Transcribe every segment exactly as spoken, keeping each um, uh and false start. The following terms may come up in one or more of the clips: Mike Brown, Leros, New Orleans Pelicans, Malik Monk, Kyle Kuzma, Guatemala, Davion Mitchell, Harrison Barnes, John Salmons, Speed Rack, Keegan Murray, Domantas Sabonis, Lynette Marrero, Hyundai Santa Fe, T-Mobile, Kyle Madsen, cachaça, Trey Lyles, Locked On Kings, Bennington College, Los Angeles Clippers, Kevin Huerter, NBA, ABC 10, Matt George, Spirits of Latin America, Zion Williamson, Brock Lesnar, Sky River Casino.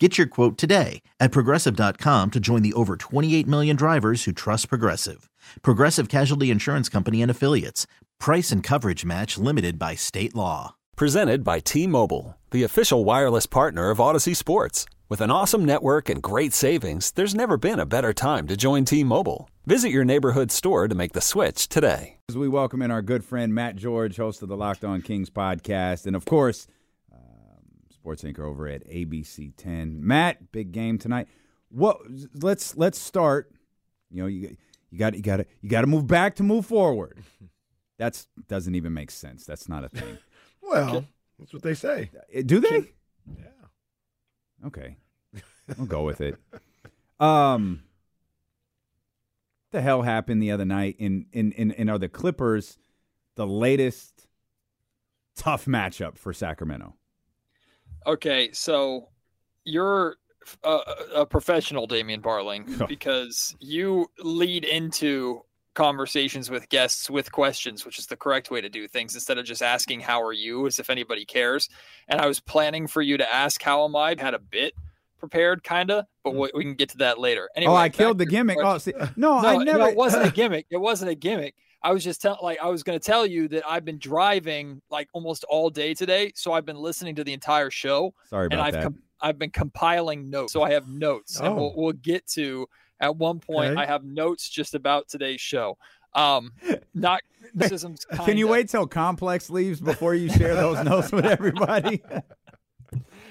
Get your quote today at Progressive dot com to join the over twenty-eight million drivers who trust Progressive. Progressive Casualty Insurance Company and Affiliates. Price and coverage match limited by state law. Presented by T-Mobile, the official wireless partner of Odyssey Sports. With an awesome network and great savings, there's never been a better time to join T-Mobile. Visit your neighborhood store to make the switch today. As we welcome in our good friend Matt George, host of the Locked On Kings podcast, and of course, sports anchor over at A B C ten. Matt, big game tonight. What? Let's let's start. You know, you you got you got to you got to move back to move forward. That's doesn't even make sense. That's not a thing. Well, okay. That's what they say. Do they? Okay. Yeah. Okay, I'll go with it. Um, what the hell happened the other night? In in in in are the Clippers the latest tough matchup for Sacramento? Okay, so you're a, a professional, Damian Barling, because you lead into conversations with guests with questions, which is the correct way to do things instead of just asking, how are you, as if anybody cares. And I was planning for you to ask, how am I? Had a bit prepared, kind of, but we, we can get to that later. Anyway, oh, I killed the gimmick. Oh, see, no, no, I never. No, it wasn't a gimmick. It wasn't a gimmick. I was just tell- like I was going to tell you that I've been driving like almost all day today, so I've been listening to the entire show. Sorry about and I've that. Com- I've been compiling notes, so I have notes, oh. and we'll, we'll get to at one point. Okay. I have notes just about today's show. Um, not criticisms. Kinda. Can you wait till Complex leaves before you share those notes with everybody?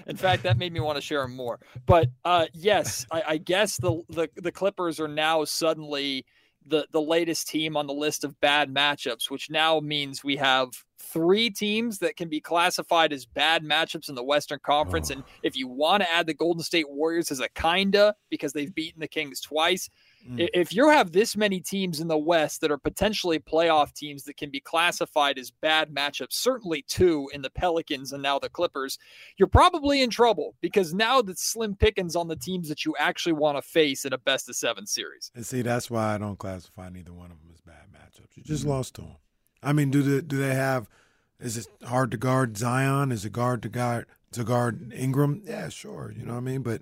In fact, that made me want to share them more. But uh, yes, I, I guess the, the the Clippers are now suddenly the the latest team on the list of bad matchups, which now means we have three teams that can be classified as bad matchups in the Western Conference. Oh. And if you want to add the Golden State Warriors as a kinda, because they've beaten the Kings twice, mm. if you have this many teams in the West that are potentially playoff teams that can be classified as bad matchups, certainly two in the Pelicans and now the Clippers, you're probably in trouble, because now the slim pickings on the teams that you actually want to face in a best of seven series. And see, that's why I don't classify neither one of them as bad matchups. You just mm. lost to them. I mean, do they, do they have – is it hard to guard Zion? Is it hard to guard, to guard Ingram? Yeah, sure. You know what I mean? But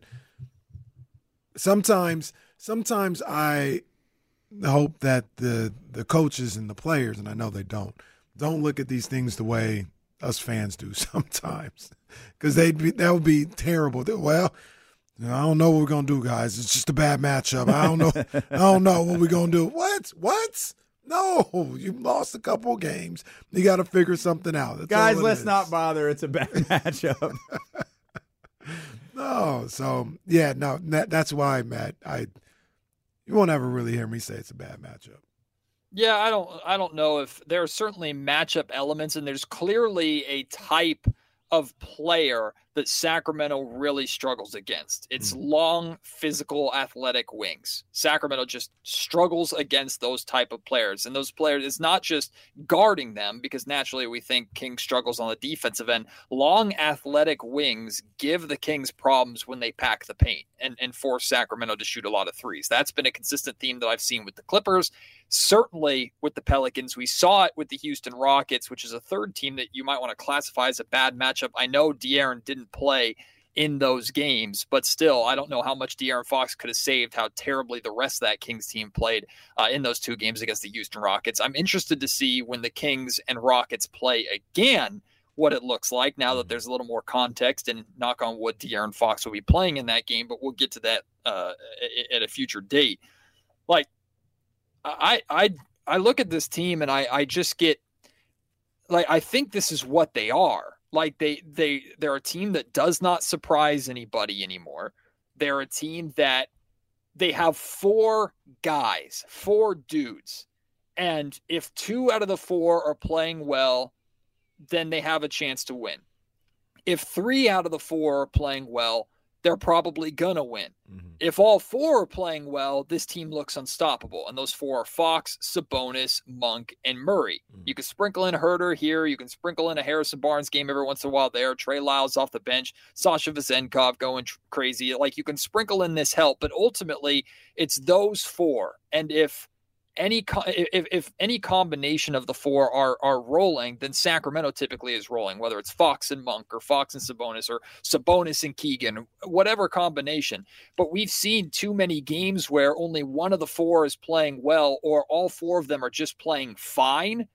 sometimes sometimes I hope that the, the coaches and the players, and I know they don't, don't look at these things the way us fans do sometimes, because they'd be, that would be terrible. They're, well, I don't know what we're going to do, guys. It's just a bad matchup. I don't know, I don't know what we're going to do. What? What? No, you lost a couple games. You got to figure something out. That's Guys, let's is. not bother. It's a bad matchup. No, so, yeah, no, that, that's why, Matt, I, you won't ever really hear me say it's a bad matchup. Yeah, I don't, I don't know if there are certainly matchup elements, and there's clearly a type of player that Sacramento really struggles against. It's long, physical, athletic wings. Sacramento just struggles against those type of players. And those players, it's not just guarding them, because naturally we think Kings struggles on the defensive end. Long, athletic wings give the Kings problems when they pack the paint and, and force Sacramento to shoot a lot of threes. That's been a consistent theme that I've seen with the Clippers. Certainly with the Pelicans, we saw it with the Houston Rockets, which is a third team that you might want to classify as a bad matchup. I know De'Aaron didn't play in those games, but still, I don't know how much De'Aaron Fox could have saved how terribly the rest of that Kings team played uh, in those two games against the Houston Rockets. I'm interested to see when the Kings and Rockets play again what it looks like now that there's a little more context, and knock on wood, De'Aaron Fox will be playing in that game, but we'll get to that uh, at a future date. Like, I I I look at this team and I, I just get like I think this is what they are. Like they they they're a team that does not surprise anybody anymore. They're a team that they have four guys, four dudes. And if two out of the four are playing well, then they have a chance to win. If three out of the four are playing well, they're probably going to win. Mm-hmm. If all four are playing well, this team looks unstoppable. And those four are Fox, Sabonis, Monk, and Murray. Mm-hmm. You can sprinkle in Huerter here. You can sprinkle in a Harrison Barnes game every once in a while there. Trey Lyles off the bench. Sasha Vazenkov going tr- crazy. Like, you can sprinkle in this help, but ultimately it's those four. And if any co- if, if any combination of the four are are rolling, then Sacramento typically is rolling, whether it's Fox and Monk or Fox and Sabonis or Sabonis and Keegan, whatever combination. But we've seen too many games where only one of the four is playing well or all four of them are just playing fine.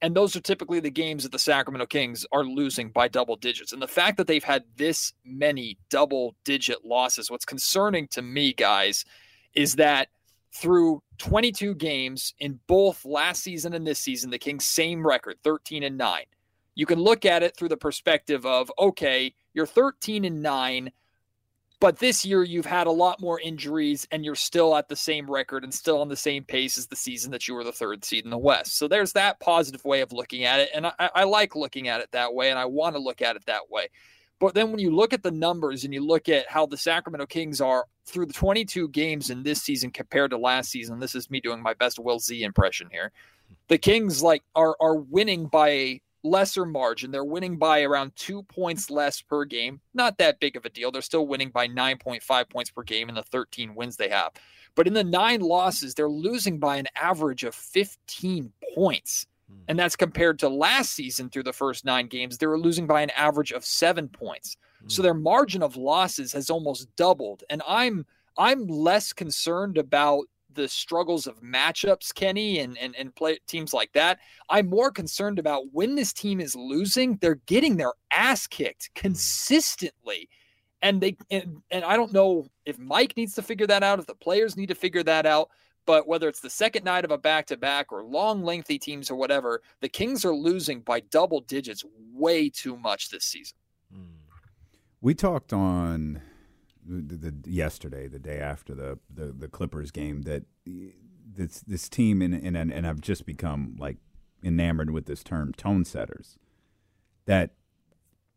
And those are typically the games that the Sacramento Kings are losing by double digits. And the fact that they've had this many double-digit losses, what's concerning to me, guys, is that through twenty-two games in both last season and this season, the Kings' same record, thirteen and nine. You can look at it through the perspective of, okay, you're thirteen and nine, but this year you've had a lot more injuries and you're still at the same record and still on the same pace as the season that you were the third seed in the West. So there's that positive way of looking at it. And I, I like looking at it that way. And I want to look at it that way. But then when you look at the numbers and you look at how the Sacramento Kings are through the twenty-two games in this season compared to last season, this is me doing my best Will Z impression here. The Kings like are are winning by a lesser margin. They're winning by around two points less per game. Not that big of a deal. They're still winning by nine point five points per game in the thirteen wins they have. But in the nine losses, they're losing by an average of fifteen points. And that's compared to last season through the first nine games, they were losing by an average of seven points. Mm. So their margin of losses has almost doubled. And I'm I'm less concerned about the struggles of matchups, Kenny, and, and, and play teams like that. I'm more concerned about when this team is losing, they're getting their ass kicked consistently. And they and, and I don't know if Mike needs to figure that out, if the players need to figure that out. But whether it's the second night of a back-to-back or long, lengthy teams or whatever, the Kings are losing by double digits way too much this season. We talked on the, the, yesterday, the day after the, the, the Clippers game, that this, this team, and, and, and I've just become like enamored with this term, tone setters, that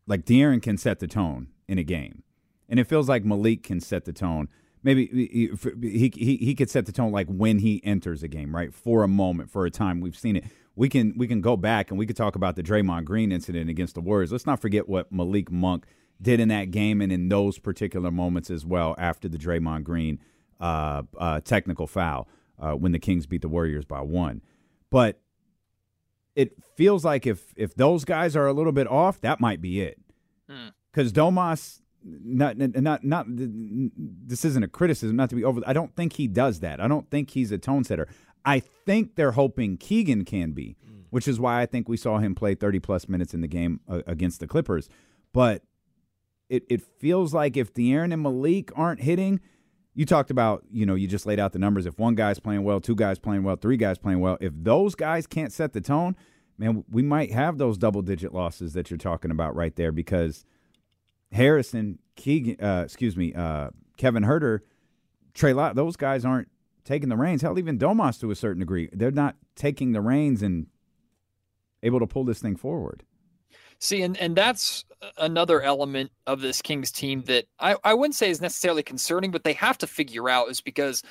like De'Aaron can set the tone in a game. And it feels like Malik can set the tone. Maybe he, he he could set the tone like when he enters a game, right? For a moment, for a time, we've seen it. We can we can go back and we could talk about the Draymond Green incident against the Warriors. Let's not forget what Malik Monk did in that game and in those particular moments as well after the Draymond Green uh, uh, technical foul uh, when the Kings beat the Warriors by one. But it feels like if if those guys are a little bit off, that might be it. Because hmm. Domas. Not, not, not. This isn't a criticism. Not to be over. I don't think he does that. I don't think he's a tone setter. I think they're hoping Keegan can be, mm. which is why I think we saw him play thirty plus minutes in the game uh, against the Clippers. But it it feels like if De'Aaron and Malik aren't hitting, you talked about, you know, you just laid out the numbers. If one guy's playing well, two guys playing well, three guys playing well, if those guys can't set the tone, man, we might have those double digit losses that you're talking about right there because. Harrison, Keegan, uh, excuse me, uh, Kevin Huerter, Trey Lyles, those guys aren't taking the reins. Hell, even Domas to a certain degree. They're not taking the reins and able to pull this thing forward. See, and, and that's another element of this Kings team that I, I wouldn't say is necessarily concerning, but they have to figure out is because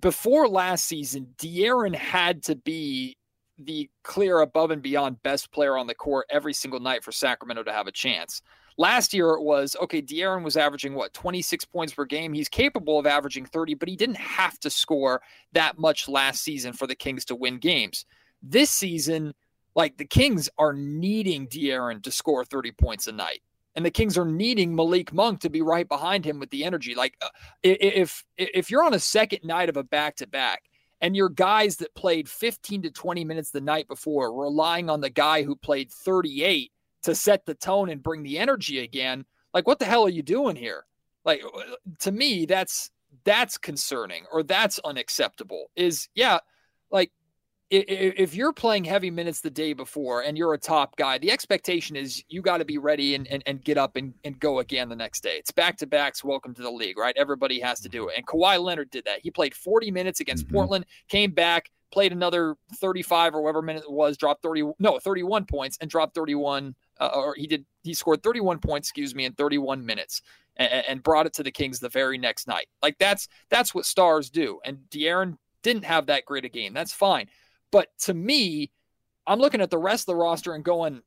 before last season, De'Aaron had to be the clear above and beyond best player on the court every single night for Sacramento to have a chance. Last year it was, okay, De'Aaron was averaging, what, twenty-six points per game. He's capable of averaging thirty, but he didn't have to score that much last season for the Kings to win games. This season, like, the Kings are needing De'Aaron to score thirty points a night. And the Kings are needing Malik Monk to be right behind him with the energy. Like, uh, if if you're on a second night of a back-to-back, and your guys that played fifteen to twenty minutes the night before relying on the guy who played thirty-eight, to set the tone and bring the energy again. Like, what the hell are you doing here? Like, to me, that's, that's concerning or that's unacceptable is yeah. Like if, if you're playing heavy minutes the day before and you're a top guy, the expectation is you got to be ready and, and, and get up and, and go again the next day. It's back to backs. Welcome to the league, right? Everybody has to do it. And Kawhi Leonard did that. He played forty minutes against mm-hmm. Portland, came back, played another thirty-five or whatever minute it was, dropped thirty, no, thirty-one points and dropped thirty-one. Uh, or he did, he scored thirty-one points, excuse me, in thirty-one minutes and, and brought it to the Kings the very next night. Like that's, that's what stars do. And De'Aaron didn't have that great a game. That's fine. But to me, I'm looking at the rest of the roster and going,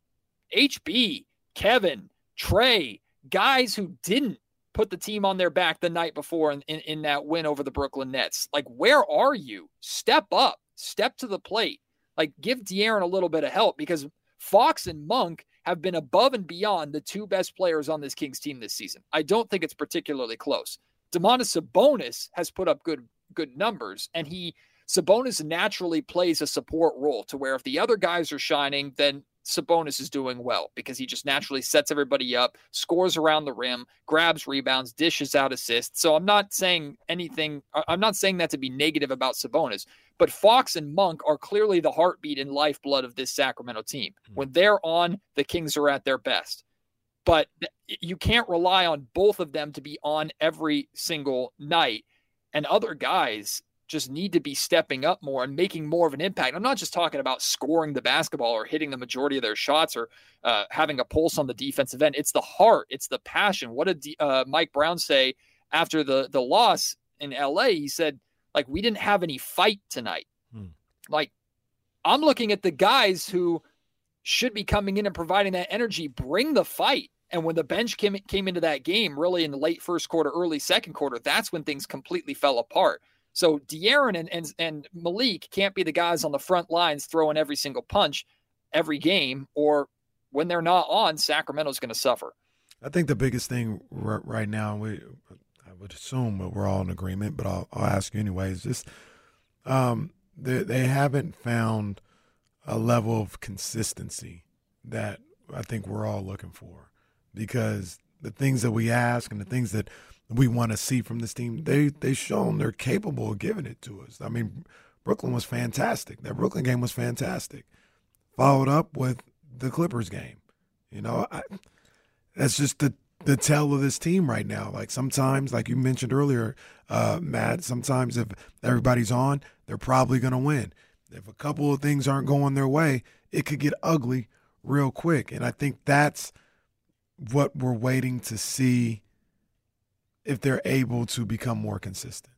H B, Kevin, Trey, guys who didn't put the team on their back the night before in, in, in that win over the Brooklyn Nets. Like, where are you? Step up, step to the plate. Like, give De'Aaron a little bit of help, because Fox and Monk have been above and beyond the two best players on this Kings team this season. I don't think it's particularly close. Domantas Sabonis has put up good, good numbers, and he Sabonis naturally plays a support role to where if the other guys are shining, then Sabonis is doing well because he just naturally sets everybody up, scores around the rim, grabs rebounds, dishes out assists. So I'm not saying anything. I'm not saying that to be negative about Sabonis, but Fox and Monk are clearly the heartbeat and lifeblood of this Sacramento team. When they're on, the Kings are at their best, but you can't rely on both of them to be on every single night, and other guys just need to be stepping up more and making more of an impact. I'm not just talking about scoring the basketball or hitting the majority of their shots or uh, having a pulse on the defensive end. It's the heart. It's the passion. What did uh, Mike Brown say after the, the loss in L A? He said, like, we didn't have any fight tonight. Hmm. Like, I'm looking at the guys who should be coming in and providing that energy, bring the fight. And when the bench came, came into that game, really in the late first quarter, early second quarter, that's when things completely fell apart. So De'Aaron and, and and Malik can't be the guys on the front lines throwing every single punch every game, or when they're not on, Sacramento's going to suffer. I think the biggest thing r- right now, we I would assume that we're all in agreement, but I'll, I'll ask you anyways, just um, they, they haven't found a level of consistency that I think we're all looking for, because the things that we ask and the things that we want to see from this team, they they shown they're capable of giving it to us. I mean, Brooklyn was fantastic. That Brooklyn game was fantastic. Followed up with the Clippers game. You know, I, that's just the, the tell of this team right now. Like sometimes, like you mentioned earlier, uh, Matt, sometimes if everybody's on, they're probably going to win. If a couple of things aren't going their way, it could get ugly real quick. And I think that's what we're waiting to see, if they're able to become more consistent,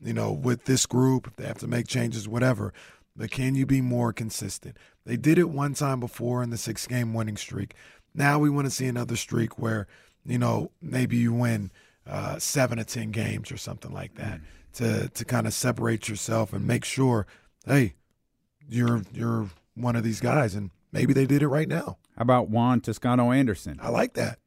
you know, with this group, if they have to make changes, whatever, but can you be more consistent? They did it one time before in the six game winning streak. Now we want to see another streak where, you know, maybe you win uh, seven or ten games or something like that mm-hmm. to, to kind of separate yourself and make sure, hey, you're, you're one of these guys, and maybe they did it right now. How about Juan Toscano-Anderson? I like that.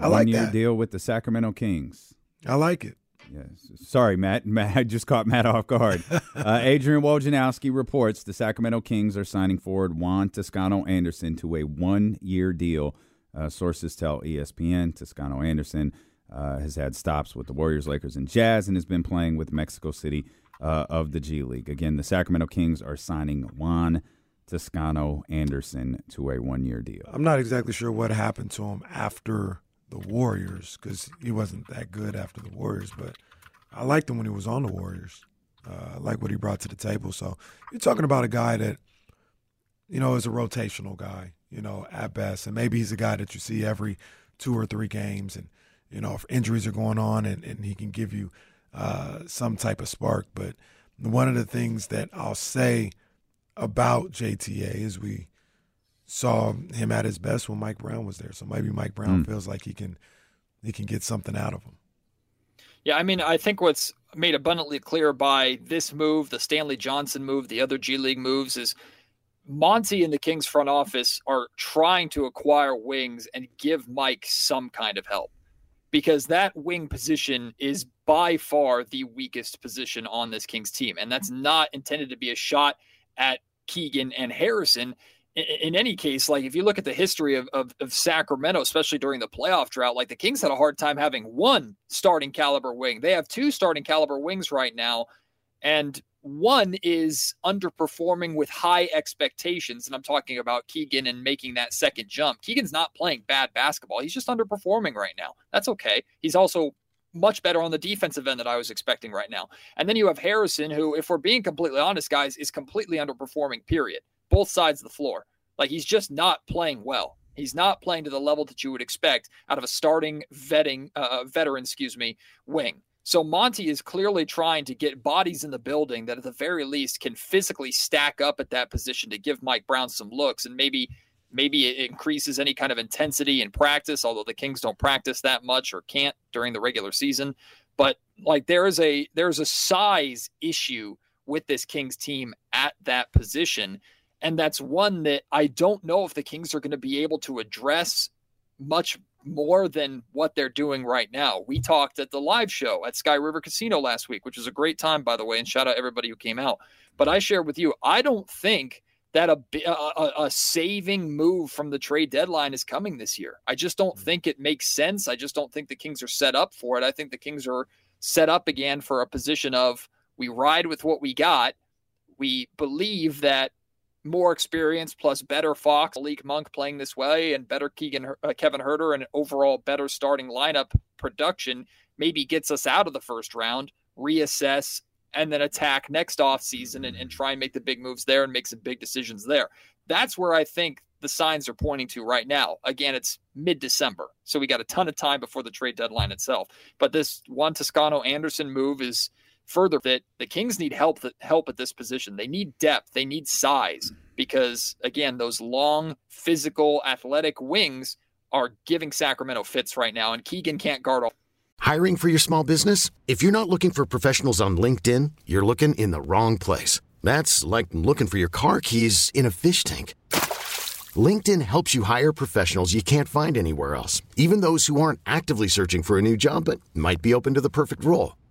I like that. One-year deal with the Sacramento Kings. I like it. Yes. Sorry, Matt. Matt I just caught Matt off guard. uh, Adrian Wojnarowski reports the Sacramento Kings are signing forward Juan Toscano-Anderson to a one-year deal. Uh, sources tell E S P N Toscano-Anderson uh, has had stops with the Warriors, Lakers, and Jazz, and has been playing with Mexico City uh, of the G League. Again, the Sacramento Kings are signing Juan Toscano-Anderson to a one-year deal. I'm not exactly sure what happened to him after the Warriors, because he wasn't that good after the Warriors, but I liked him when he was on the Warriors. Uh, I like what he brought to the table. So you're talking about a guy that, you know, is a rotational guy, you know, at best, and maybe he's a guy that you see every two or three games, and, you know, if injuries are going on, and, and he can give you uh, some type of spark. But one of the things that I'll say about J T A is we saw him at his best when Mike Brown was there. So maybe Mike Brown mm. feels like he can he can get something out of him. Yeah, I mean, I think what's made abundantly clear by this move, the Stanley Johnson move, the other G League moves, is Monty and the Kings front office are trying to acquire wings and give Mike some kind of help, because that wing position is by far the weakest position on this Kings team. And that's not intended to be a shot at Keegan and Harrison. In any case, like if you look at the history of, of, of Sacramento, especially during the playoff drought, like the Kings had a hard time having one starting caliber wing. They have two starting caliber wings right now, and one is underperforming with high expectations. And I'm talking about Keegan and making that second jump. Keegan's not playing bad basketball. He's just underperforming right now. That's okay. He's also much better on the defensive end than I was expecting right now. And then you have Harrison, who, if we're being completely honest, guys, is completely underperforming, period. Both sides of the floor. Like, he's just not playing well. He's not playing to the level that you would expect out of a starting vetting, uh, veteran, excuse me, wing. So Monty is clearly trying to get bodies in the building that at the very least can physically stack up at that position to give Mike Brown some looks, and maybe maybe it increases any kind of intensity in practice, although the Kings don't practice that much or can't during the regular season. But like there is a there's a size issue with this Kings team at that position, and that's one that I don't know if the Kings are going to be able to address much more than what they're doing right now. We talked at the live show at Sky River Casino last week, which was a great time, by the way, and shout out everybody who came out. But I shared with you, I don't think that a, a, a saving move from the trade deadline is coming this year. I just don't think it makes sense. I just don't think the Kings are set up for it. I think the Kings are set up again for a position of we ride with what we got. We believe that more experience plus better Fox, Malik Monk playing this way, and better Keegan, uh, Kevin Huerter, and overall better starting lineup production maybe gets us out of the first round, reassess, and then attack next offseason and, and try and make the big moves there and make some big decisions there. That's where I think the signs are pointing to right now. Again, it's mid-December, so we got a ton of time before the trade deadline itself. But this Juan Toscano-Anderson move is further that the Kings need help help at this position. They need depth. They need size because, again, those long, physical, athletic wings are giving Sacramento fits right now, and Keegan can't guard all. Hiring for your small business? If you're not looking for professionals on LinkedIn, you're looking in the wrong place. That's like looking for your car keys in a fish tank. LinkedIn helps you hire professionals you can't find anywhere else, even those who aren't actively searching for a new job but might be open to the perfect role.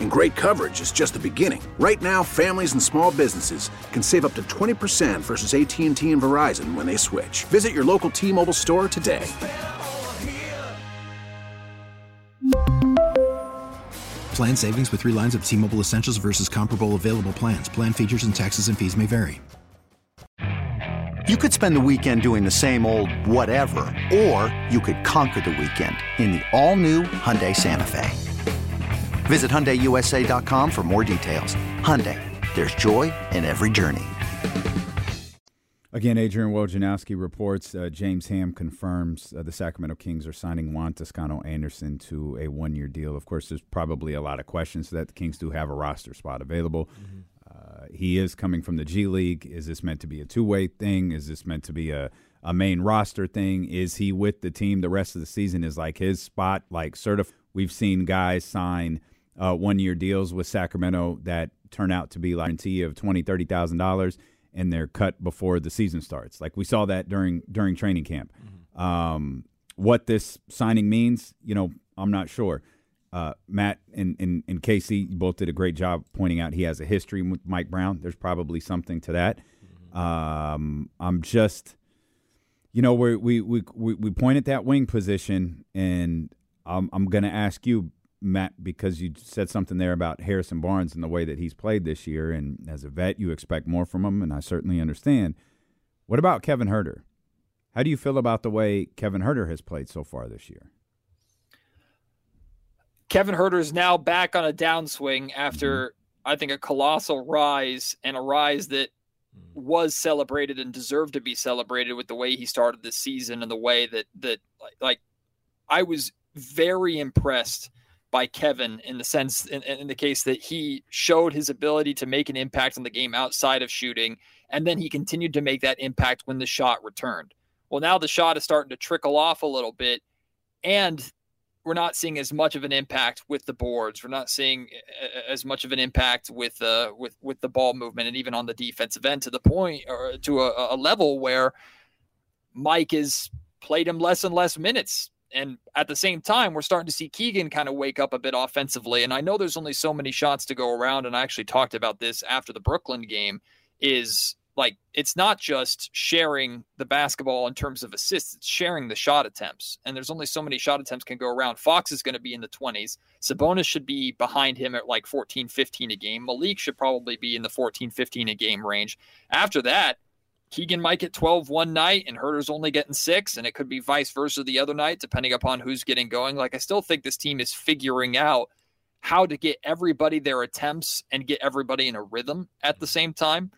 And great coverage is just the beginning. Right now, families and small businesses can save up to twenty percent versus A T and T and Verizon when they switch. Visit your local T-Mobile store today. Plan savings with three lines of T-Mobile Essentials versus comparable available plans. Plan features and taxes and fees may vary. You could spend the weekend doing the same old whatever, or you could conquer the weekend in the all-new Hyundai Santa Fe. Visit Hyundai U S A dot com for more details. Hyundai, there's joy in every journey. Again, Adrian Wojnarowski reports uh, James Ham confirms uh, the Sacramento Kings are signing Juan Toscano-Anderson to a one-year deal. Of course, there's probably a lot of questions to that. The Kings do have a roster spot available. Mm-hmm. Uh, he is coming from the G League. Is this meant to be a two-way thing? Is this meant to be a, a main roster thing? Is he with the team the rest of the season? Is like his spot like certified? We've seen guys sign Uh, one-year deals with Sacramento that turn out to be like a guarantee of twenty thousand dollars, thirty thousand dollars, and they're cut before the season starts. Like, we saw that during during training camp. Mm-hmm. Um, what this signing means, you know, I'm not sure. Uh, Matt and, and, and Casey both did a great job pointing out he has a history with Mike Brown. There's probably something to that. Mm-hmm. Um, I'm just, you know, we're, we we we we point at that wing position, and I'm, I'm going to ask you, Matt, because you said something there about Harrison Barnes and the way that he's played this year, and as a vet, you expect more from him, and I certainly understand. What about Kevin Huerter? How do you feel about the way Kevin Huerter has played so far this year? Kevin Huerter is now back on a downswing after, I think, a colossal rise, and a rise that was celebrated and deserved to be celebrated with the way he started this season and the way that, that like, I was very impressed by Kevin in the sense, in, in the case that he showed his ability to make an impact on the game outside of shooting, and then he continued to make that impact when the shot returned. Well, now the shot is starting to trickle off a little bit, and we're not seeing as much of an impact with the boards. We're not seeing as much of an impact with uh, with with the ball movement, and even on the defensive end, to the point or to a, a level where Mike has played him less and less minutes. And at the same time, we're starting to see Keegan kind of wake up a bit offensively. And I know there's only so many shots to go around, and I actually talked about this after the Brooklyn game, is Like, it's not just sharing the basketball in terms of assists, it's sharing the shot attempts. And there's only so many shot attempts can go around. Fox is going to be in the twenties. Sabonis should be behind him at like fourteen, fifteen a game. Malik should probably be in the fourteen, fifteen a game range. After that, Keegan might get twelve one night and Huerter's only getting six, and it could be vice versa the other night, depending upon who's getting going. Like, I still think this team is figuring out how to get everybody their attempts and get everybody in a rhythm at the same time.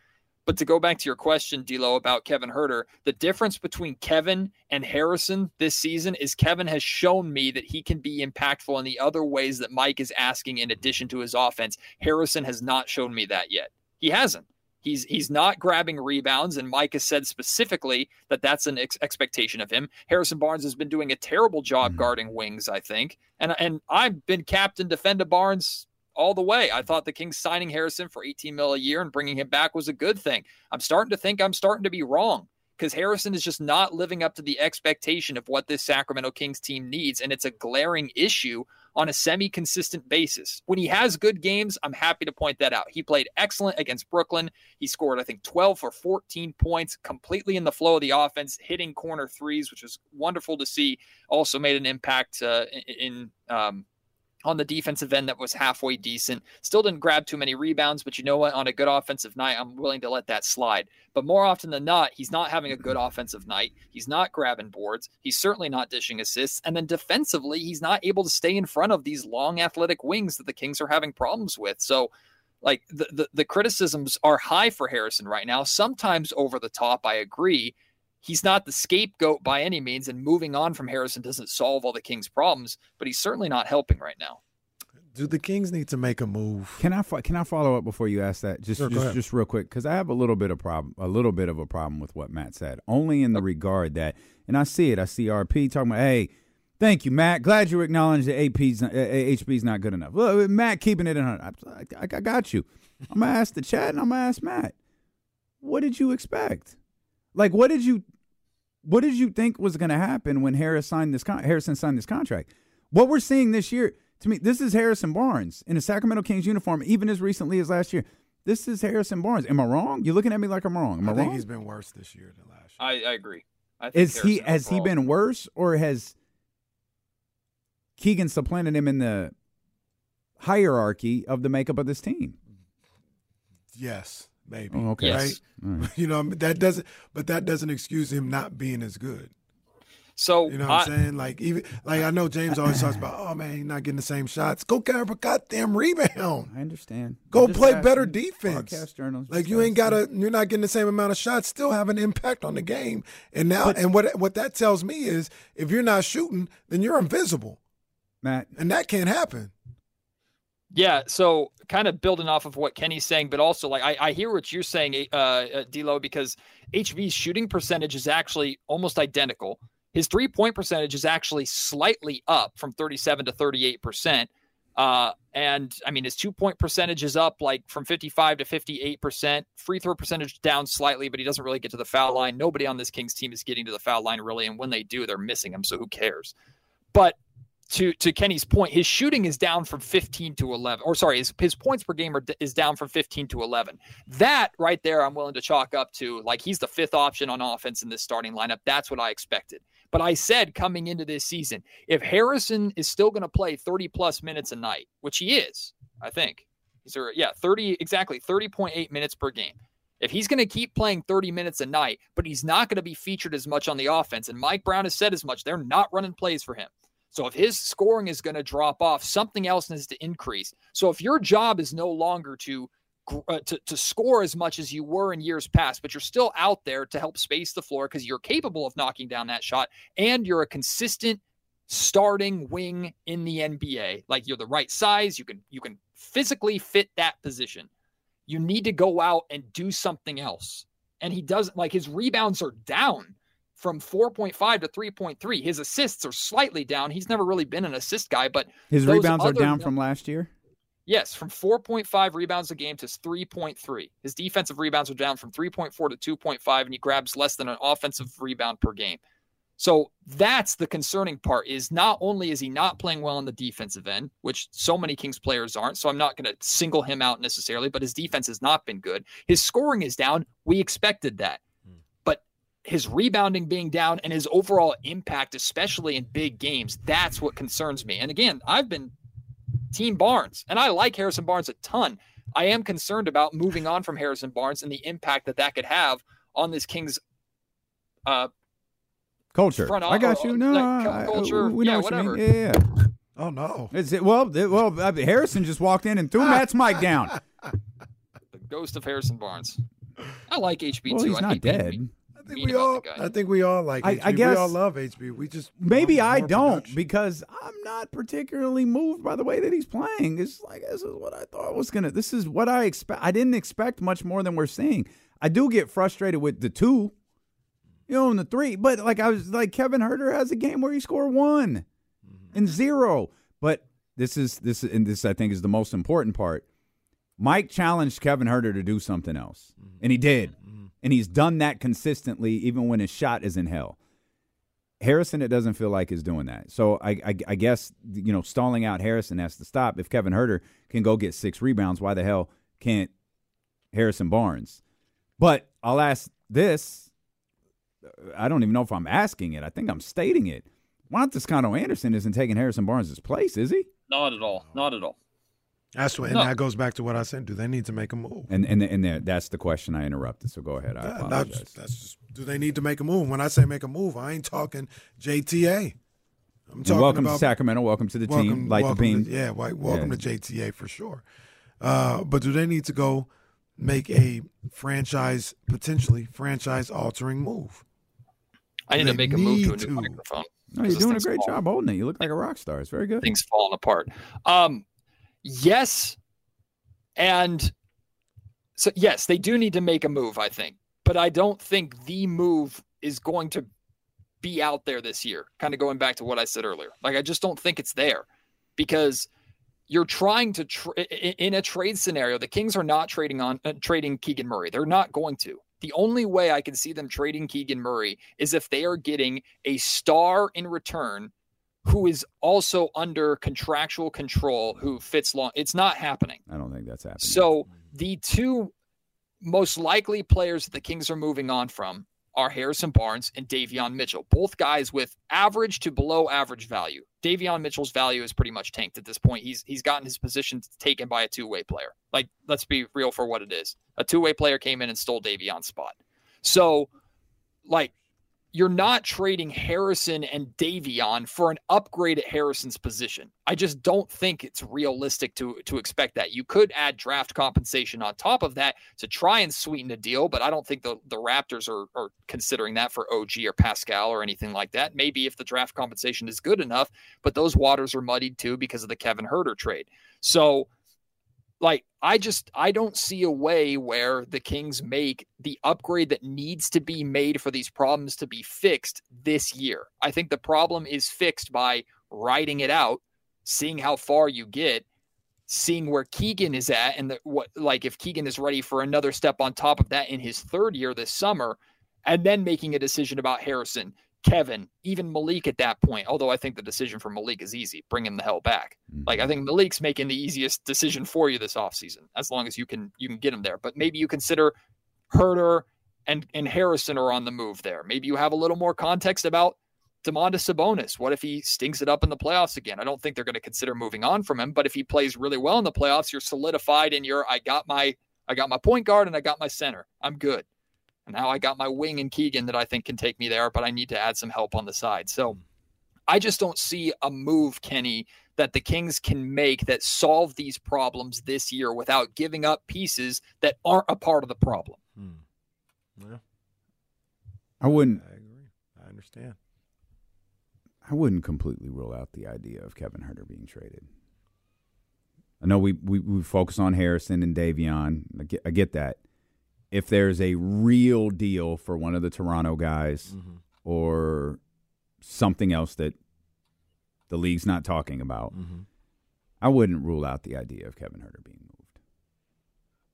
But to go back to your question, D'Lo, about Kevin Huerter, the difference between Kevin and Harrison this season is Kevin has shown me that he can be impactful in the other ways that Mike is asking in addition to his offense. Harrison has not shown me that yet. He hasn't. He's he's not grabbing rebounds, and Mike has said specifically that that's an ex- expectation of him. Harrison Barnes has been doing a terrible job guarding wings, I think. And, and I've been captain defender Barnes all the way. I thought the Kings signing Harrison for eighteen mil a year and bringing him back was a good thing. I'm starting to think I'm starting to be wrong because Harrison is just not living up to the expectation of what this Sacramento Kings team needs, and it's a glaring issue on a semi-consistent basis. When he has good games, I'm happy to point that out. He played excellent against Brooklyn. He scored, I think, twelve or fourteen points, completely in the flow of the offense, hitting corner threes, which was wonderful to see. Also made an impact uh, in um, on the defensive end that was halfway decent. Still didn't grab too many rebounds, but you know what? On a good offensive night, I'm willing to let that slide. But more often than not, he's not having a good offensive night. He's not grabbing boards. He's certainly not dishing assists. And then defensively, he's not able to stay in front of these long athletic wings that the Kings are having problems with. So, like, the the, the criticisms are high for Harrison right now. Sometimes over the top, I agree. He's not the scapegoat by any means, and moving on from Harrison doesn't solve all the Kings' problems, but he's certainly not helping right now. Do the Kings need to make a move? Can I can I follow up before you ask that? Just sure, just, just real quick, because I have a little bit of problem, a little bit of a problem with what Matt said, only in the okay. regard that, and I see it. I see R P talking about, hey, thank you, Matt. Glad you acknowledged that A P's not, H B's not good enough. Look, Matt keeping it in. I, I got you. I'm gonna ask the chat, and I'm gonna ask Matt. What did you expect? Like, what did you? What did you think was going to happen when Harris signed this con- Harrison signed this contract? What we're seeing this year, to me, this is Harrison Barnes in a Sacramento Kings uniform, even as recently as last year. This is Harrison Barnes. Am I wrong? You're looking at me like I'm wrong. Am I, I think wrong? He's been worse this year than last year. I, I agree. I think is he has he been worse, or has Keegan supplanted him in the hierarchy of the makeup of this team? Yes. Maybe. Oh, okay. Yes. Right? Right. You know, that doesn't, but that doesn't excuse him not being as good. So, you know what I, I'm saying? Like, even, like, I know James always talks about, oh man, he's not getting the same shots. Go grab a goddamn rebound. I understand. Go I'm play better defense. Podcast journals. Like, you ain't got to, you're not getting the same amount of shots, still have an impact on the game. And now, but, and what, what that tells me is if you're not shooting, then you're invisible. Matt. And that can't happen. Yeah, so kind of building off of what Kenny's saying, but also, like, I, I hear what you're saying, uh, D'Lo, because H V's shooting percentage is actually almost identical. His three-point percentage is actually slightly up from thirty-seven to thirty-eight percent. Uh, and, I mean, his two-point percentage is up, like, from fifty-five to fifty-eight percent. Free throw percentage down slightly, but he doesn't really get to the foul line. Nobody on this Kings team is getting to the foul line, really, and when they do, they're missing him, so who cares? But... To to Kenny's point, his shooting is down from fifteen to eleven. Or sorry, his, his points per game are, is down from fifteen to eleven. That right there I'm willing to chalk up to, like, he's the fifth option on offense in this starting lineup. That's what I expected. But I said coming into this season, if Harrison is still going to play thirty-plus minutes a night, which he is, I think. He's there, yeah, thirty exactly, thirty point eight minutes per game. If he's going to keep playing thirty minutes a night, but he's not going to be featured as much on the offense, and Mike Brown has said as much, they're not running plays for him. So if his scoring is going to drop off, something else needs to increase. So if your job is no longer to, uh, to to score as much as you were in years past, but you're still out there to help space the floor because you're capable of knocking down that shot and you're a consistent starting wing in the N B A, like you're the right size, you can you can physically fit that position. You need to go out and do something else. And he doesn't, like, his rebounds are down from four point five to three point three. His assists are slightly down. He's never really been an assist guy, but his rebounds are down from last year? Yes, from four point five rebounds a game to three point three. His defensive rebounds are down from three point four to two point five, and he grabs less than an offensive rebound per game. So that's the concerning part, is not only is he not playing well on the defensive end, which so many Kings players aren't, so I'm not going to single him out necessarily, but his defense has not been good. His scoring is down. We expected that. Mm. But his rebounding being down and his overall impact, especially in big games, that's what concerns me. And again, I've been Team Barnes, and I like Harrison Barnes a ton. I am concerned about moving on from Harrison Barnes and the impact that that could have on this Kings uh culture. Front I got you. No, like, culture. I, we know yeah, what whatever. You mean. Yeah, yeah. Oh no. It's it, well, it, well. I mean, Harrison just walked in and threw Matt's mic down. The ghost of Harrison Barnes. I like H B well, too. He's I not dead. H B. I think mean we all. I think we all like. I, H B. I guess we all love H B. We just maybe I don't production. Because I'm not particularly moved by the way that he's playing. It's like this is what I thought was gonna. This is what I expect. I didn't expect much more than we're seeing. I do get frustrated with the two. You know, in the three, but like I was like Kevin Huerter has a game where he scored one mm-hmm. and zero. But this is this and this I think is the most important part. Mike challenged Kevin Huerter to do something else, mm-hmm. and he did, mm-hmm. and he's done that consistently, even when his shot is in hell. Harrison, it doesn't feel like is doing that. So I, I, I guess you know stalling out Harrison has to stop. If Kevin Huerter can go get six rebounds, why the hell can't Harrison Barnes? But I'll ask this. I don't even know if I'm asking it. I think I'm stating it. Juan Toscano-Anderson isn't taking Harrison Barnes' place, is he? Not at all. Not at all. That's what, and no. that goes back to what I said. Do they need to make a move? And and and that's the question I interrupted. So go ahead. I yeah, apologize. That's, that's just, do they need to make a move? When I say make a move, I ain't talking J T A. I'm and talking welcome about, to Sacramento. Welcome to the welcome, team. Light the beam. To, yeah. Welcome yeah. to J T A for sure. Uh, but do they need to go make a franchise potentially franchise altering move? I need they to make a move to a new to. microphone. No, you're doing a great fall. job holding it. You look like a rock star. It's very good. Things falling apart. Um, yes, and so yes, they do need to make a move, I think. But I don't think the move is going to be out there this year. Kind of going back to what I said earlier. Like, I just don't think it's there because you're trying to tra- in a trade scenario. The Kings are not trading on uh, trading Keegan Murray. They're not going to. The only way I can see them trading Keegan Murray is if they are getting a star in return who is also under contractual control, who fits long. It's not happening. I don't think that's happening. So the two most likely players that the Kings are moving on from are Harrison Barnes and Davion Mitchell, both guys with average to below average value. Davion Mitchell's value is pretty much tanked at this point. He's he's gotten his position taken by a two-way player. Like, let's be real for what it is. A two-way player came in and stole Davion's spot. So, like, you're not trading Harrison and Davion for an upgrade at Harrison's position. I just don't think it's realistic to, to expect that. You could add draft compensation on top of that to try and sweeten the deal, but I don't think the, the Raptors are, are considering that for O G or Pascal or anything like that. Maybe if the draft compensation is good enough, but those waters are muddied too because of the Kevin Huerter trade. So, like, I just, I don't see a way where the Kings make the upgrade that needs to be made for these problems to be fixed this year. I think the problem is fixed by riding it out, seeing how far you get, seeing where Keegan is at, and the, what, like, if Keegan is ready for another step on top of that in his third year this summer, and then making a decision about Harrison, Kevin, even Malik at that point, although I think the decision for Malik is easy. Bring him the hell back. Like, I think Malik's making the easiest decision for you this offseason, as long as you can you can get him there. But maybe you consider Huerter and, and Harrison are on the move there. Maybe you have a little more context about Domantas Sabonis. What if he stinks it up in the playoffs again? I don't think they're going to consider moving on from him, but if he plays really well in the playoffs, you're solidified in your I got my I got my point guard and I got my center. I'm good. And now I got my wing in Keegan that I think can take me there, but I need to add some help on the side. So I just don't see a move, Kenny, that the Kings can make that solve these problems this year without giving up pieces that aren't a part of the problem. Hmm. Yeah. I wouldn't. I agree. I understand. I wouldn't completely rule out the idea of Kevin Huerter being traded. I know we, we, we focus on Harrison and Davion. I get, I get that. If there's a real deal for one of the Toronto guys mm-hmm. or something else that the league's not talking about, mm-hmm. I wouldn't rule out the idea of Kevin Huerter being moved.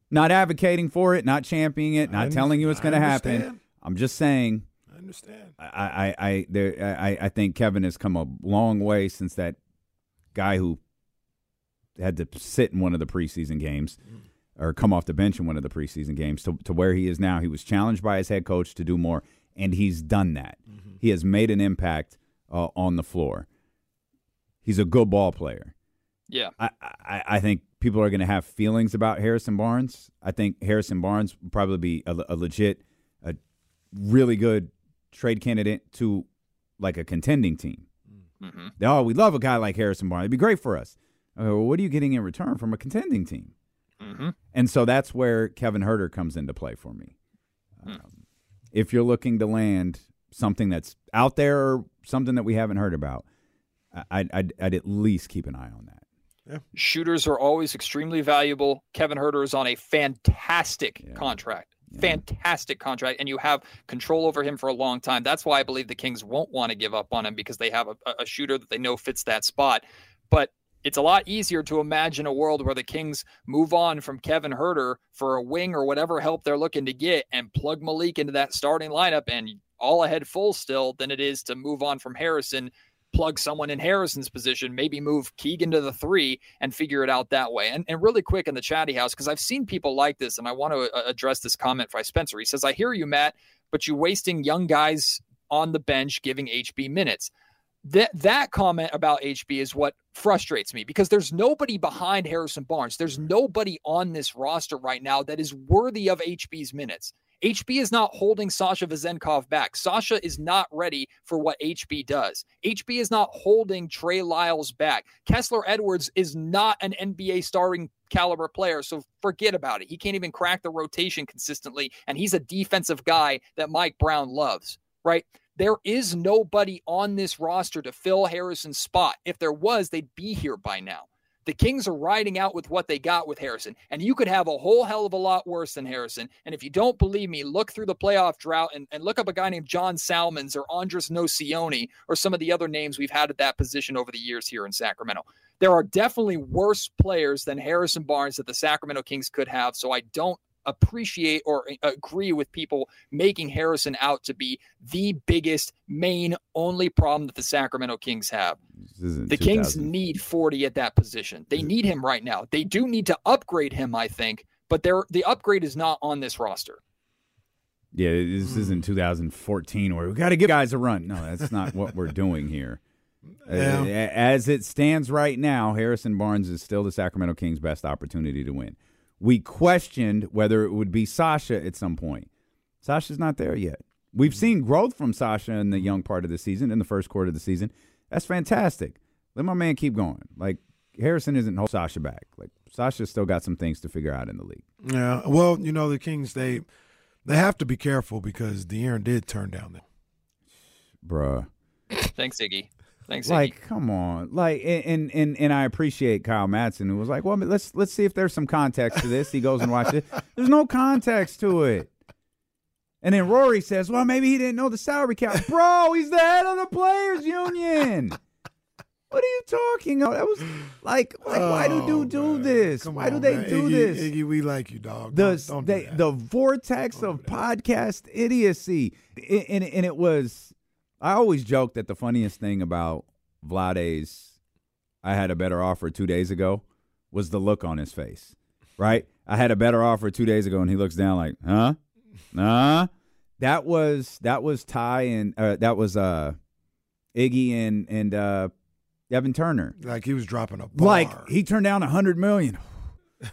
Not advocating for it, not championing it, not telling you it's going to happen. I'm just saying understand. I I I, there, I I think Kevin has come a long way since that guy who had to sit in one of the preseason games or come off the bench in one of the preseason games to, to where he is now. He was challenged by his head coach to do more, and he's done that. Mm-hmm. He has made an impact uh, on the floor. He's a good ball player. Yeah. I, I, I think people are going to have feelings about Harrison Barnes. I think Harrison Barnes will probably be a, a legit, a really good trade candidate to like a contending team. Mm-hmm. Oh, we love a guy like Harrison Barnes. It'd be great for us. Okay, well, what are you getting in return from a contending team? Mm-hmm. And so that's where Kevin Huerter comes into play for me. Mm. Um, if you're looking to land something that's out there or something that we haven't heard about, I'd, I'd, I'd at least keep an eye on that. Yeah. Shooters are always extremely valuable. Kevin Huerter is on a fantastic yeah. contract. Yeah. Fantastic contract, and you have control over him for a long time. That's why I believe the Kings won't want to give up on him, because they have a, a shooter that they know fits that spot. But it's a lot easier to imagine a world where the Kings move on from Kevin Huerter for a wing or whatever help they're looking to get and plug Malik into that starting lineup and all ahead full still than it is to move on from Harrison, plug someone in Harrison's position, maybe move Keegan to the three and figure it out that way. And and really quick in the chatty house, because I've seen people like this, and I want to uh, address this comment by Spencer. He says, I hear you, Matt, but you're wasting young guys on the bench giving H B minutes. That that comment about H B is what frustrates me, because there's nobody behind Harrison Barnes. There's nobody on this roster right now that is worthy of H B's minutes. H B is not holding Sasha Vazenkov back. Sasha is not ready for what H B does. H B is not holding Trey Lyles back. Kessler Edwards is not an N B A starting caliber player, so forget about it. He can't even crack the rotation consistently, and he's a defensive guy that Mike Brown loves, right? There is nobody on this roster to fill Harrison's spot. If there was, they'd be here by now. The Kings are riding out with what they got with Harrison, and you could have a whole hell of a lot worse than Harrison. And if you don't believe me, look through the playoff drought and, and look up a guy named John Salmons or Andres Nocioni or some of the other names we've had at that position over the years here in Sacramento. There are definitely worse players than Harrison Barnes that the Sacramento Kings could have, so I don't appreciate or agree with people making Harrison out to be the biggest, main, only problem that the Sacramento Kings have. The Kings need forty at that position. They need him right now. They do need to upgrade him, I think, but they're, the upgrade is not on this roster. Yeah, this isn't two thousand fourteen where we got to give guys a run. No, that's not what we're doing here. Yeah. As it stands right now, Harrison Barnes is still the Sacramento Kings' best opportunity to win. We questioned whether it would be Sasha at some point. Sasha's not there yet. We've seen growth from Sasha in the young part of the season, in the first quarter of the season. That's fantastic. Let my man keep going. Like, Harrison isn't holding Sasha back. Like, Sasha's still got some things to figure out in the league. Yeah, well, you know, the Kings, they they have to be careful because De'Aaron did turn down them. Bruh. Thanks, Iggy. Thanks, like, come on. Like, and, and and I appreciate Kyle Madsen, who was like, well, let's let's see if there's some context to this. He goes and watches it. There's no context to it. And then Rory says, well, maybe he didn't know the salary cap. Bro, he's the head of the players union. What are you talking about? That was like, like oh, why do you do man. this? Come why on, do they man. do Iggy, this? Iggy, we like you, dog. The, don't, don't they, do the vortex don't of podcast idiocy. It, and, and it was... I always joke that the funniest thing about Vlade's I had a better offer two days ago was the look on his face, right? I had a better offer two days ago, and he looks down like, huh? Huh? That was that was Ty and uh, that was uh, Iggy and and uh, Evan Turner. Like he was dropping a bar. Like he turned down one hundred million dollars.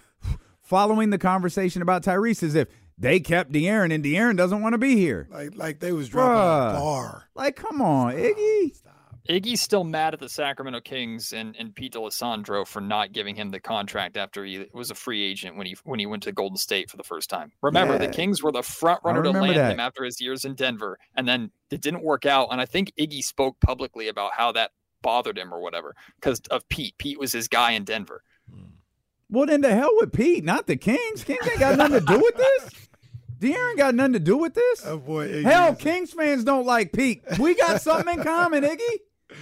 Following the conversation about Tyrese as if, they kept De'Aaron, and De'Aaron doesn't want to be here. Like, like they was dropping Bruh. a bar. Like, come on, Stop. Iggy. Stop. Iggy's still mad at the Sacramento Kings and, and Pete D'Alessandro for not giving him the contract after he was a free agent when he when he went to Golden State for the first time. Remember, yeah. the Kings were the front runner to land that. him after his years in Denver, and then it didn't work out. And I think Iggy spoke publicly about how that bothered him or whatever because of Pete. Pete was his guy in Denver. Hmm. Well, then to hell with Pete, not the Kings. Kings ain't got nothing to do with this. De'Aaron got nothing to do with this. Oh boy, Iggy hell, Kings a... fans don't like Pete. We got something in common, Iggy.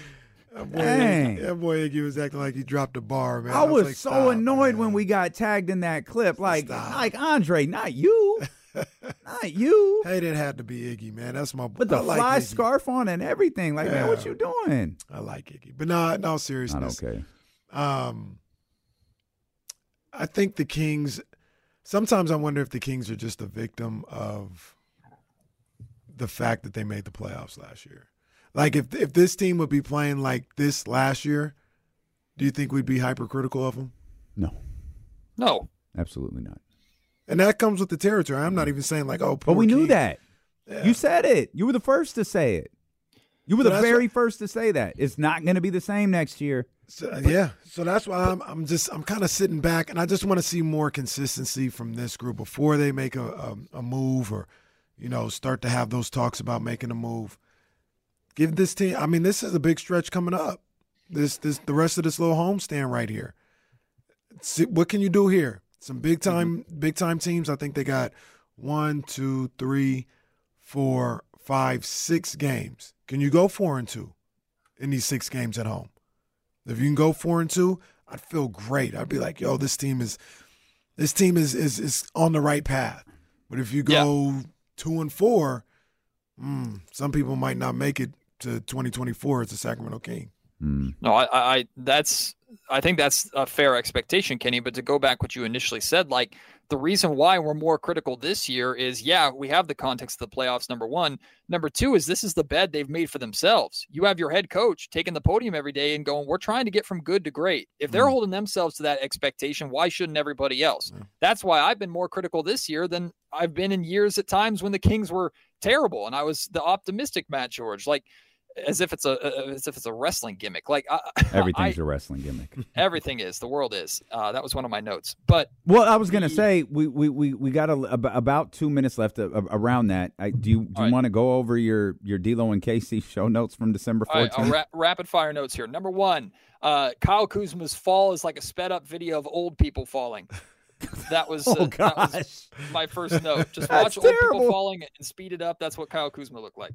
That boy, Dang. That boy Iggy was acting like he dropped a bar, man. I, I was, was like, so stop, annoyed man. when we got tagged in that clip. Like, stop. like Andre, not you. Not not you. Hey, that had to be Iggy, man. That's my boy. With the I like fly Iggy. Scarf on and everything. Like, yeah. Man, what you doing? I like Iggy. But no, in all seriousness. Not okay. Um, I think the Kings, sometimes I wonder if the Kings are just a victim of the fact that they made the playoffs last year. Like, if if this team would be playing like this last year, do you think we'd be hypercritical of them? No. No. Absolutely not. And that comes with the territory. I'm not even saying like, oh, poor But we King. Knew that. Yeah. You said it. You were the first to say it. You were so the very what, first to say that. It's not going to be the same next year. So, but, yeah. So that's why I'm I'm just I'm kind of sitting back, and I just want to see more consistency from this group before they make a, a, a move or, you know, start to have those talks about making a move. Give this team – I mean, this is a big stretch coming up. This this the rest of this little homestand right here. See, what can you do here? Some big time big time teams. I think they got one, two, three, four, five, six games. Can you go four and two in these six games at home? If you can go four and two, I'd feel great. I'd be like, yo, this team is this team is is, is on the right path. But if you go yeah. two and four, mm, some people might not make it to twenty twenty-four as the Sacramento Kings. Mm. No, I, I that's. I think that's a fair expectation, Kenny, but to go back what you initially said, like the reason why we're more critical this year is, yeah, we have the context of the playoffs, number one. Number two is this is the bed they've made for themselves. You have your head coach taking the podium every day and going, we're trying to get from good to great. If they're mm. holding themselves to that expectation, why shouldn't everybody else? Mm. That's why I've been more critical this year than I've been in years at times when the Kings were terrible and I was the optimistic Matt George. Like, As if it's a as if it's a wrestling gimmick. Like I, everything's I, a wrestling gimmick. Everything is. The world is. Uh, that was one of my notes. But well, I was going to say we we we we got a, about two minutes left a, a, around that. I, do you do you right. want to go over your your D'Lo and K C show notes from December fourteenth? All right, ra- rapid fire notes here. Number one, uh, Kyle Kuzma's fall is like a sped up video of old people falling. That was, oh, uh, that was my first note. Just watch old terrible. people falling and speed it up. That's what Kyle Kuzma looked like.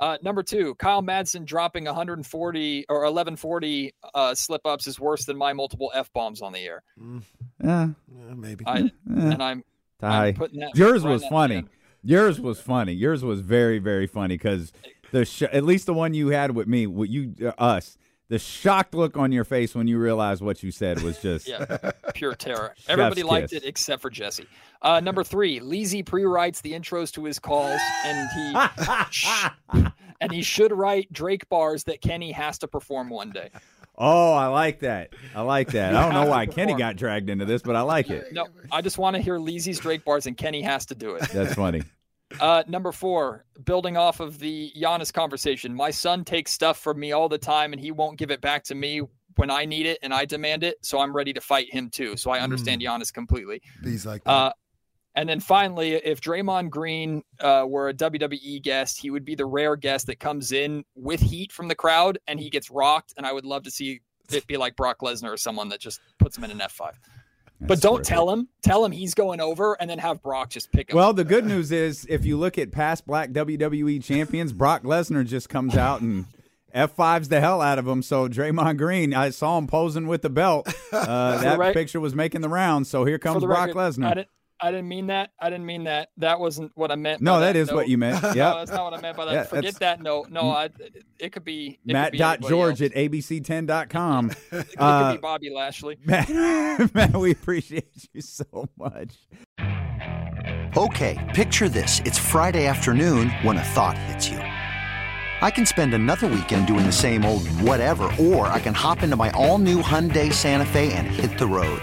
Uh, number two, Kyle Madsen dropping one forty or eleven forty uh, slip-ups is worse than my multiple F-bombs on the air. Mm. Yeah, yeah, maybe. I, yeah. And I'm, I'm putting that. Yours was funny. Yours was funny. Yours was very, very funny because the sh- at least the one you had with me, with you, uh, us, the shocked look on your face when you realized what you said was just yeah, pure terror. Everybody liked kiss. it except for Jesse. Uh, number three, Leezy pre-writes the intros to his calls, and he and he should write Drake bars that Kenny has to perform one day. Oh, I like that. I like that. I don't know why Kenny got dragged into this, but I like it. No, I just want to hear Leezy's Drake bars, and Kenny has to do it. That's funny. Uh, number four, building off of the Giannis conversation. My son takes stuff from me all the time, and he won't give it back to me when I need it and I demand it, so I'm ready to fight him too. So I understand mm. Giannis completely. He's like that. Uh, And then finally, if Draymond Green uh, were a W W E guest, he would be the rare guest that comes in with heat from the crowd and he gets rocked. And I would love to see it be like Brock Lesnar or someone that just puts him in an F five. That's but don't tell him. Tell him he's going over and then have Brock just pick him. Well, the good news is if you look at past black W W E champions, Brock Lesnar just comes out and F fives the hell out of him. So Draymond Green, I saw him posing with the belt. Uh, that right. picture was making the rounds. So here comes Brock Lesnar. I didn't mean that. I didn't mean that. That wasn't what I meant. No, by that, that is note. What you meant. Yeah, no, that's not what I meant by that. Yeah, Forget that note. No, I, it could be it Matt could be dot George else. At A B C ten dot com. It could, it uh, could be Bobby Lashley. Matt, Matt, we appreciate you so much. Okay, picture this: it's Friday afternoon when a thought hits you. I can spend another weekend doing the same old whatever, or I can hop into my all-new Hyundai Santa Fe and hit the road.